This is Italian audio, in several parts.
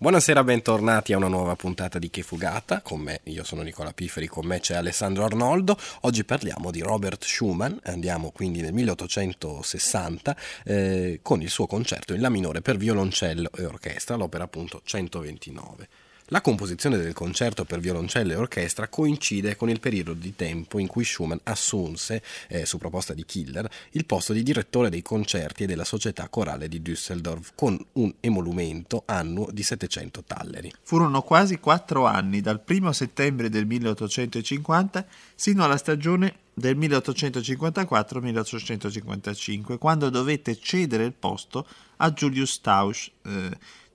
Buonasera, bentornati a una nuova puntata di Che Fugata. Con me, io sono Nicola Pifferi, con me c'è Alessandro Arnoldo. Oggi parliamo di Robert Schumann, andiamo quindi nel 1860 con il suo concerto in La minore per violoncello e orchestra, l'opera appunto 129. La composizione del concerto per violoncello e orchestra coincide con il periodo di tempo in cui Schumann assunse, su proposta di Kilder, il posto di direttore dei concerti e della società corale di Düsseldorf, con un emolumento annuo di 700 thalleri. Furono quasi 4 anni, dal 1 settembre del 1850 sino alla stagione del 1854-1855, quando dovette cedere il posto a Julius Tausch,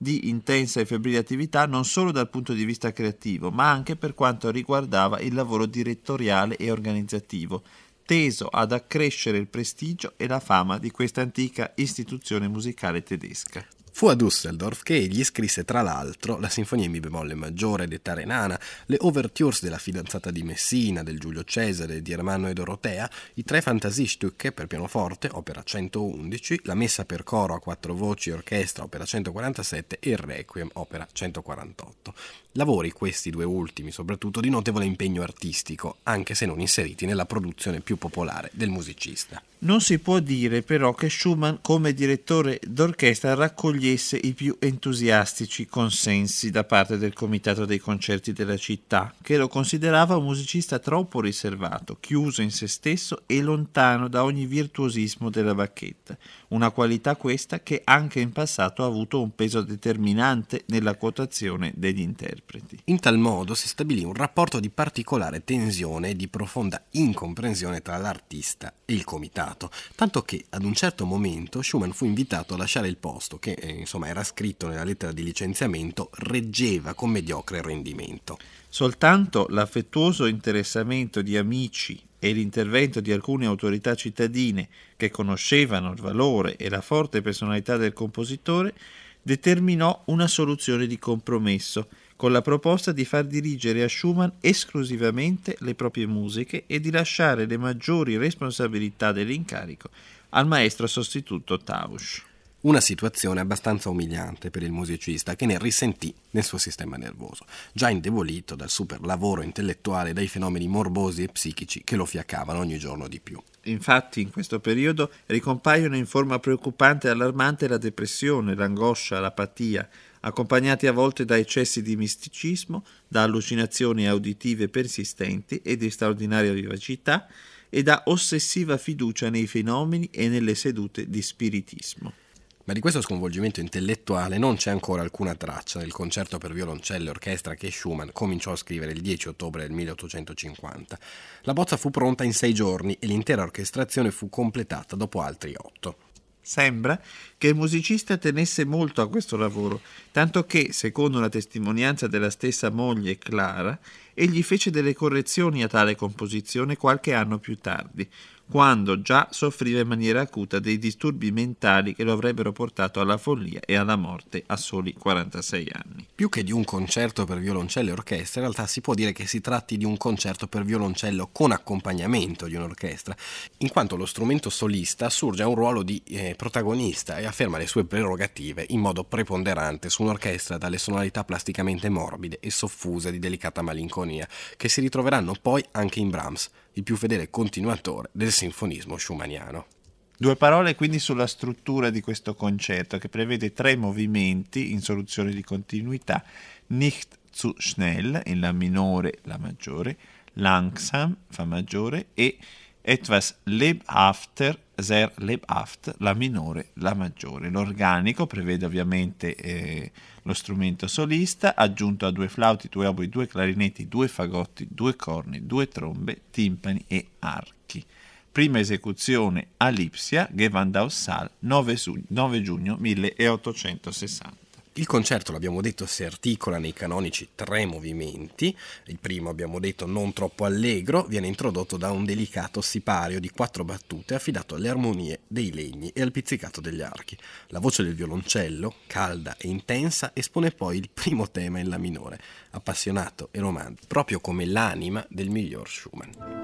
di intensa e febbrile attività non solo dal punto di vista creativo, ma anche per quanto riguardava il lavoro direttoriale e organizzativo, teso ad accrescere il prestigio e la fama di questa antica istituzione musicale tedesca. Fu a Düsseldorf che egli scrisse tra l'altro la sinfonia in mi bemolle maggiore detta Renana, le overtures della Fidanzata di Messina, del Giulio Cesare, di Ermanno e Dorotea, i 3 Fantasie Stück per pianoforte, opera 111, la messa per coro a 4 voci e orchestra, opera 147, e il Requiem, opera 148. Lavori questi 2 ultimi, soprattutto di notevole impegno artistico, anche se non inseriti nella produzione più popolare del musicista. Non si può dire però che Schumann come direttore d'orchestra raccogliesse i più entusiastici consensi da parte del comitato dei concerti della città, che lo considerava un musicista troppo riservato, chiuso in se stesso e lontano da ogni virtuosismo della bacchetta, una qualità questa che anche in passato ha avuto un peso determinante nella quotazione degli interpreti. In tal modo si stabilì un rapporto di particolare tensione e di profonda incomprensione tra l'artista e il comitato, tanto che ad un certo momento Schumann fu invitato a lasciare il posto che, insomma, era scritto nella lettera di licenziamento, reggeva con mediocre rendimento. Soltanto l'affettuoso interessamento di amici e l'intervento di alcune autorità cittadine che conoscevano il valore e la forte personalità del compositore determinò una soluzione di compromesso, con la proposta di far dirigere a Schumann esclusivamente le proprie musiche e di lasciare le maggiori responsabilità dell'incarico al maestro sostituto Tausch. Una situazione abbastanza umiliante per il musicista, che ne risentì nel suo sistema nervoso, già indebolito dal super lavoro intellettuale e dai fenomeni morbosi e psichici che lo fiaccavano ogni giorno di più. Infatti in questo periodo ricompaiono in forma preoccupante e allarmante la depressione, l'angoscia, l'apatia, accompagnati a volte da eccessi di misticismo, da allucinazioni auditive persistenti e di straordinaria vivacità e da ossessiva fiducia nei fenomeni e nelle sedute di spiritismo. Ma di questo sconvolgimento intellettuale non c'è ancora alcuna traccia nel concerto per violoncello e orchestra che Schumann cominciò a scrivere il 10 ottobre del 1850. La bozza fu pronta in 6 giorni e l'intera orchestrazione fu completata dopo altri 8. Sembra che il musicista tenesse molto a questo lavoro, tanto che, secondo la testimonianza della stessa moglie Clara, egli fece delle correzioni a tale composizione qualche anno più tardi, quando già soffriva in maniera acuta dei disturbi mentali che lo avrebbero portato alla follia e alla morte a soli 46 anni. Più che di un concerto per violoncello e orchestra, in realtà si può dire che si tratti di un concerto per violoncello con accompagnamento di un'orchestra, in quanto lo strumento solista assurge a un ruolo di protagonista e afferma le sue prerogative in modo preponderante su un'orchestra dalle sonorità plasticamente morbide e soffuse di delicata malinconia, che si ritroveranno poi anche in Brahms, il più fedele continuatore del sinfonismo schumanniano. 2 parole quindi sulla struttura di questo concerto, che prevede 3 movimenti in soluzione di continuità: Nicht zu schnell in La minore, La maggiore, langsam, fa maggiore, e etwas lebhafter, sehr lebhaft, la minore, la maggiore. L'organico prevede ovviamente lo strumento solista, aggiunto a 2 flauti, 2 oboi, 2 clarinetti, 2 fagotti, 2 corni, 2 trombe, timpani e archi. Prima esecuzione a Lipsia, Gewandhaus-Saal, 9 giugno 1860. Il concerto, l'abbiamo detto, si articola nei canonici 3 movimenti. Il primo, abbiamo detto, non troppo allegro, viene introdotto da un delicato sipario di 4 battute affidato alle armonie dei legni e al pizzicato degli archi. La voce del violoncello, calda e intensa, espone poi il primo tema in La minore, appassionato e romantico, proprio come l'anima del miglior Schumann.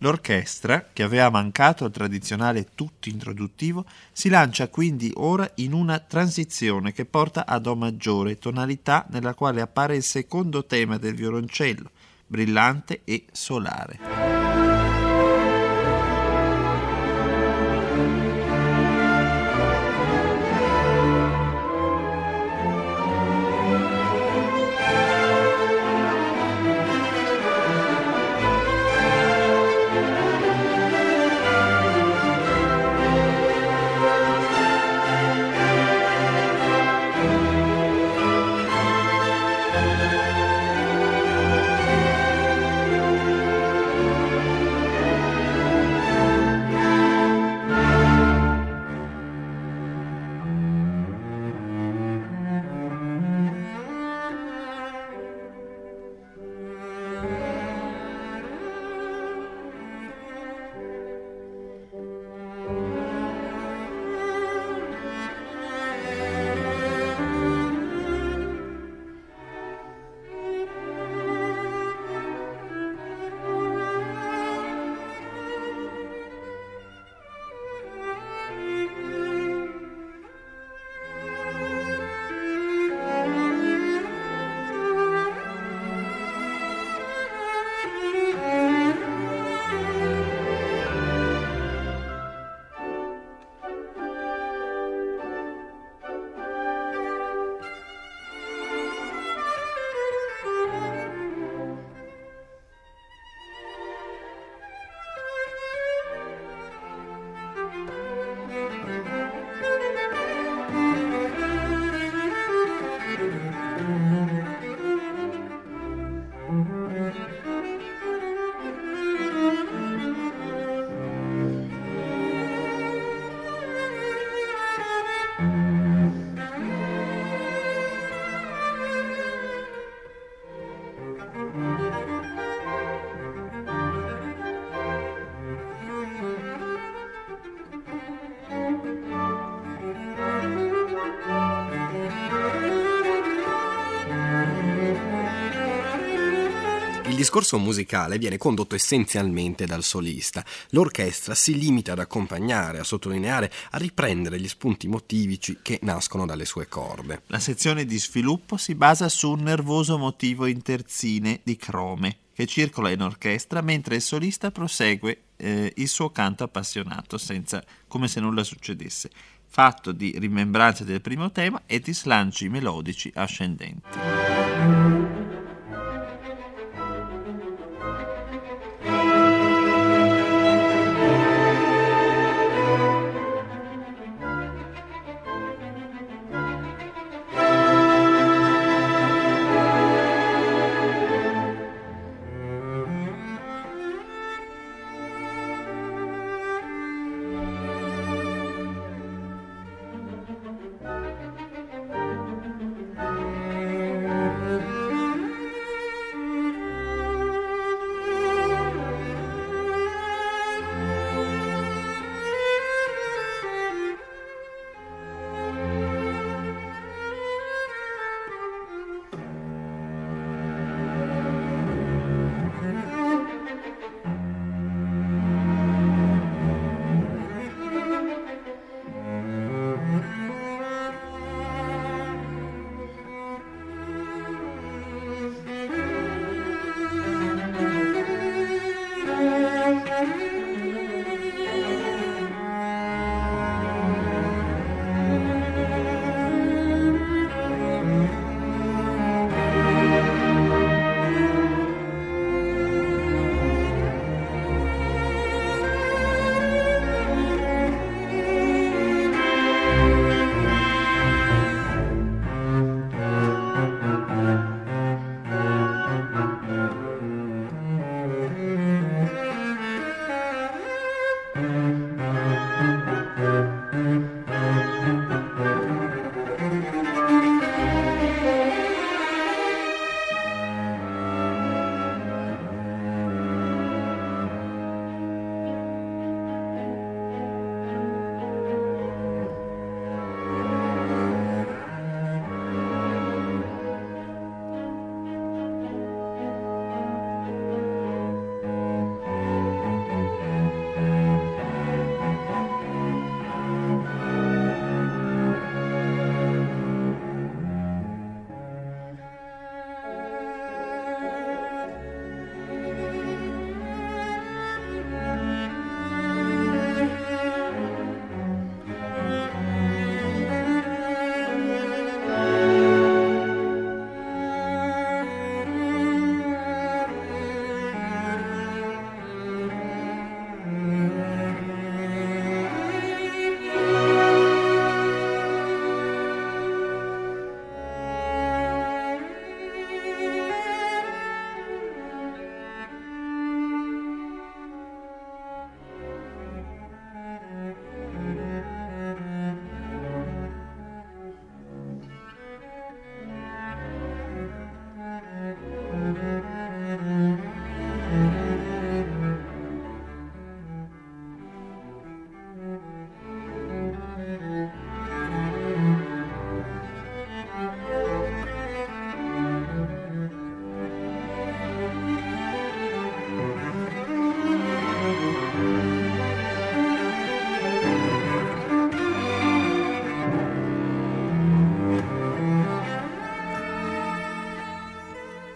L'orchestra, che aveva mancato il tradizionale tutto introduttivo, si lancia quindi ora in una transizione che porta a Do maggiore, tonalità nella quale appare il secondo tema del violoncello, brillante e solare. discorso musicale viene condotto essenzialmente dal solista. L'orchestra si limita ad accompagnare, a sottolineare, a riprendere gli spunti motivici che nascono dalle sue corde. La sezione di sviluppo si basa su un nervoso motivo in terzine di crome che circola in orchestra mentre il solista prosegue il suo canto appassionato, senza, come se nulla succedesse, fatto di rimembranza del primo tema e di slanci melodici ascendenti.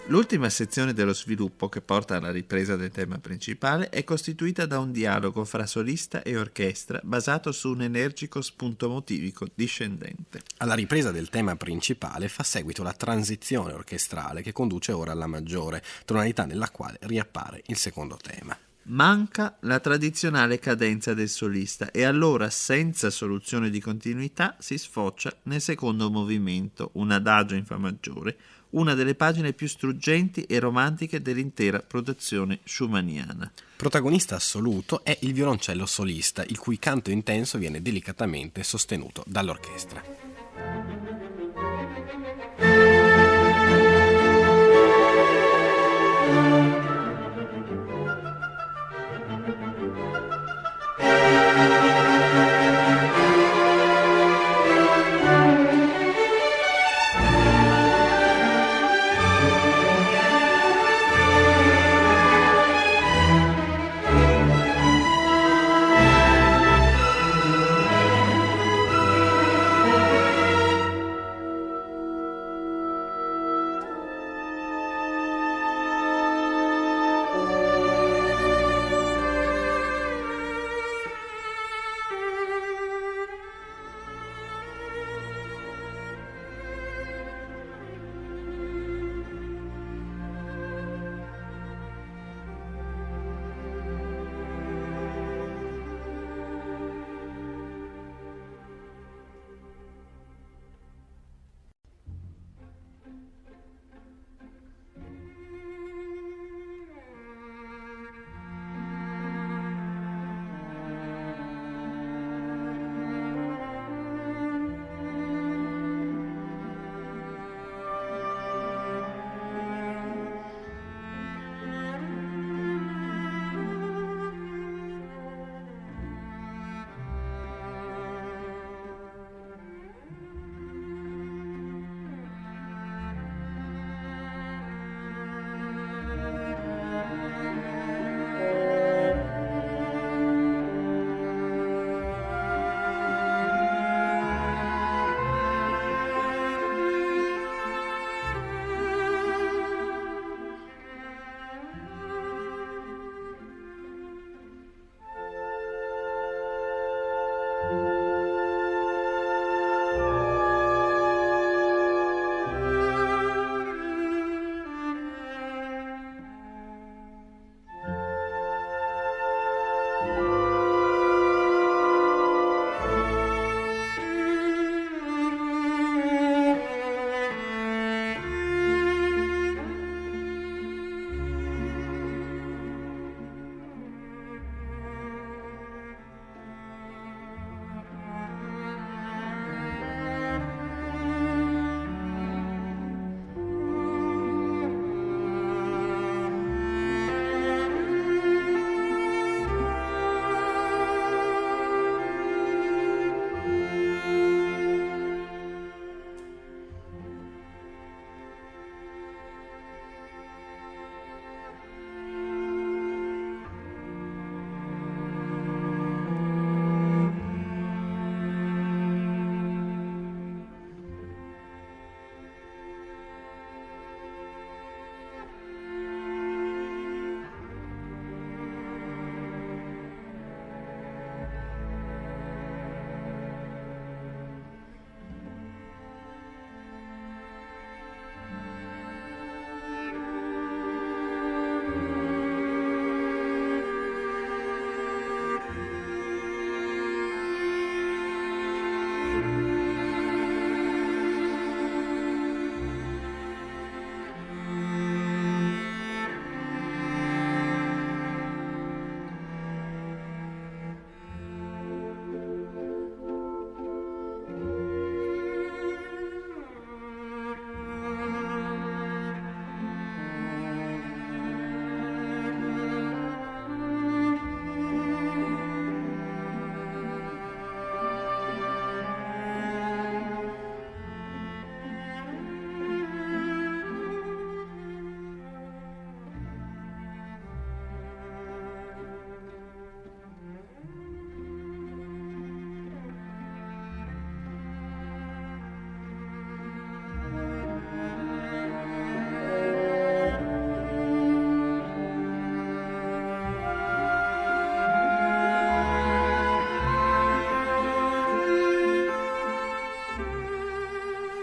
L'ultima sezione dello sviluppo, che porta alla ripresa del tema principale, è costituita da un dialogo fra solista e orchestra basato su un energico spunto motivico discendente. Alla ripresa del tema principale fa seguito la transizione orchestrale che conduce ora alla maggiore, tonalità nella quale riappare il secondo tema. Manca la tradizionale cadenza del solista e allora, senza soluzione di continuità, si sfocia nel secondo movimento, un adagio in fa maggiore, una delle pagine più struggenti e romantiche dell'intera produzione schumanniana. Protagonista assoluto è il violoncello solista, il cui canto intenso viene delicatamente sostenuto dall'orchestra.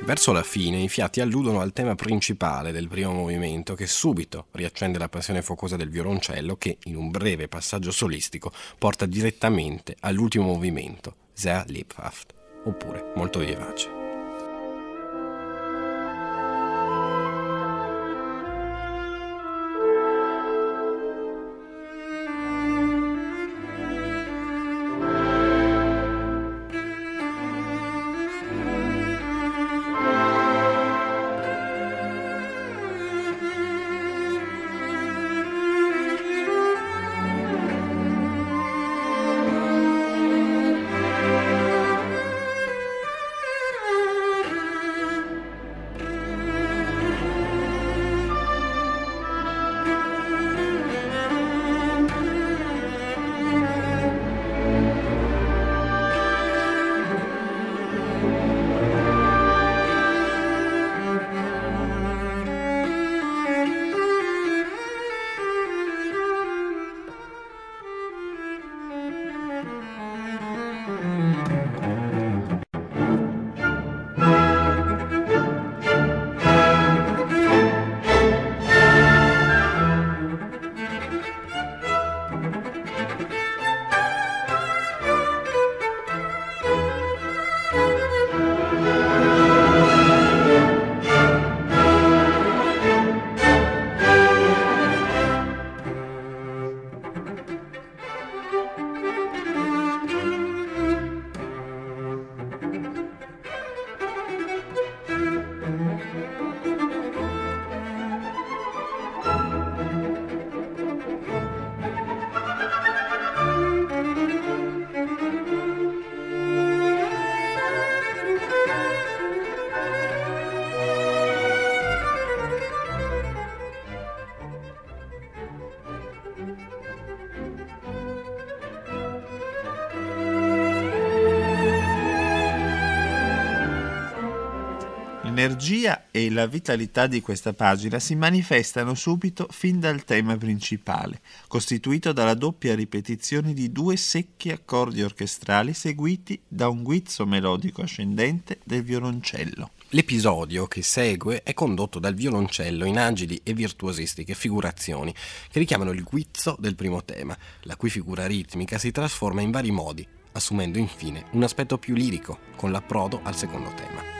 Verso la fine i fiati alludono al tema principale del primo movimento, che subito riaccende la passione focosa del violoncello, che in un breve passaggio solistico porta direttamente all'ultimo movimento, Sehr lebhaft, oppure molto vivace. L'energia e la vitalità di questa pagina si manifestano subito fin dal tema principale, costituito dalla doppia ripetizione di due secchi accordi orchestrali seguiti da un guizzo melodico ascendente del violoncello. L'episodio che segue è condotto dal violoncello in agili e virtuosistiche figurazioni che richiamano il guizzo del primo tema, la cui figura ritmica si trasforma in vari modi, assumendo infine un aspetto più lirico con l'approdo al secondo tema.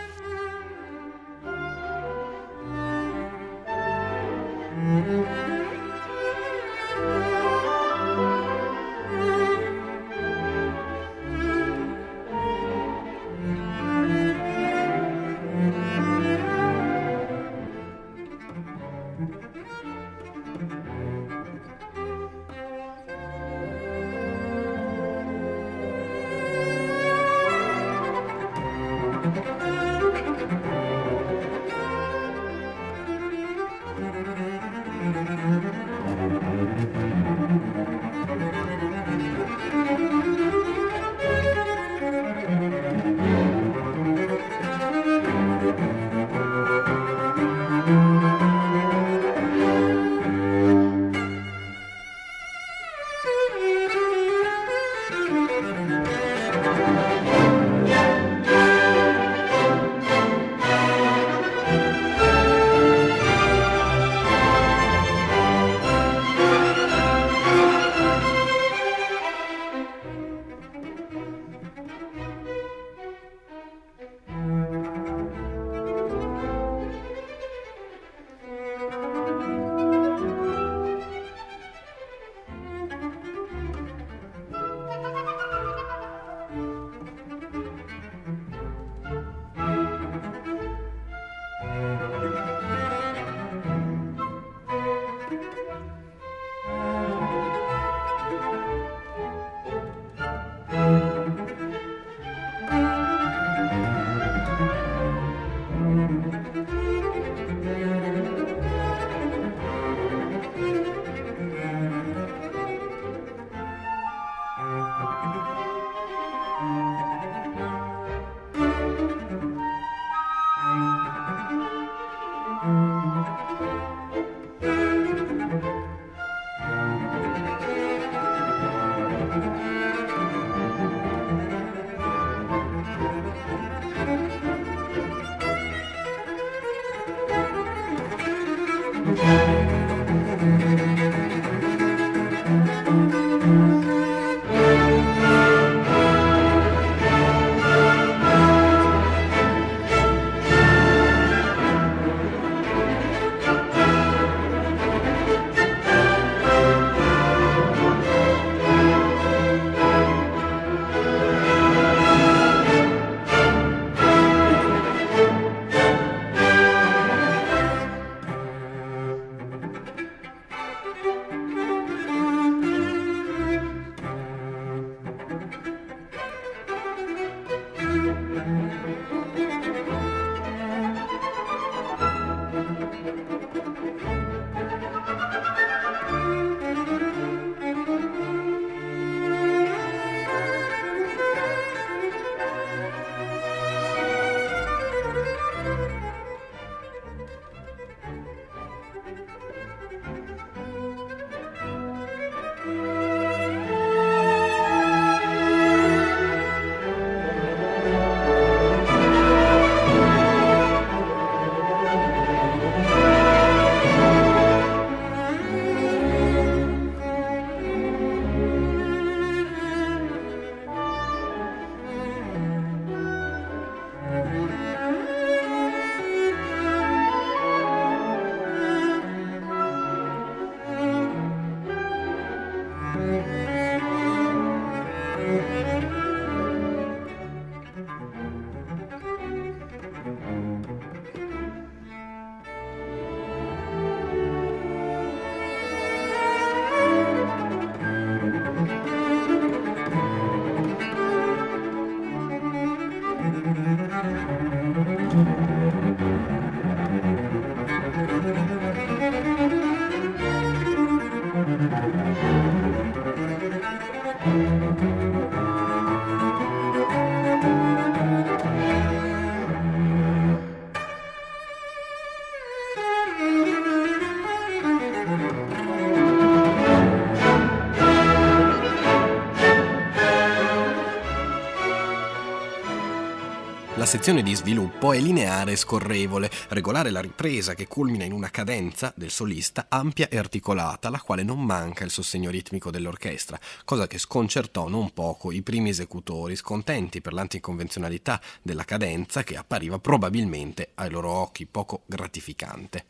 sezione di sviluppo è lineare e scorrevole, regolare la ripresa che culmina in una cadenza del solista ampia e articolata, alla quale non manca il sostegno ritmico dell'orchestra, cosa che sconcertò non poco i primi esecutori, scontenti per l'anticonvenzionalità della cadenza che appariva probabilmente ai loro occhi poco gratificante.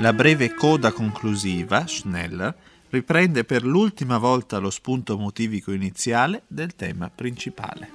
La breve coda conclusiva, Schneller, riprende per l'ultima volta lo spunto motivico iniziale del tema principale.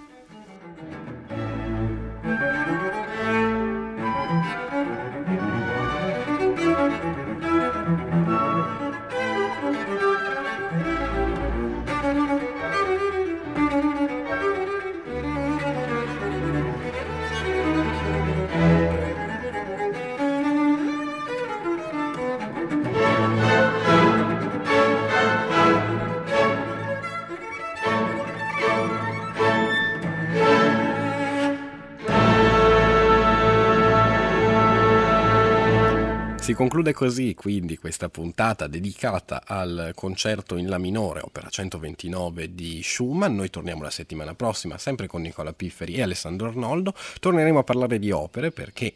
Si conclude così quindi questa puntata dedicata al concerto in La minore, opera 129 di Schumann. Noi torniamo la settimana prossima sempre con Nicola Pifferi e Alessandro Arnoldo. Torneremo a parlare di opere perché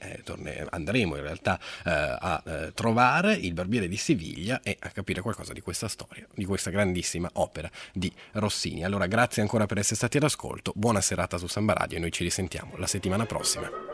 andremo in realtà a trovare il Barbiere di Siviglia e a capire qualcosa di questa storia, di questa grandissima opera di Rossini. Allora grazie ancora per essere stati all'ascolto, buona serata su Sambaradio e noi ci risentiamo la settimana prossima.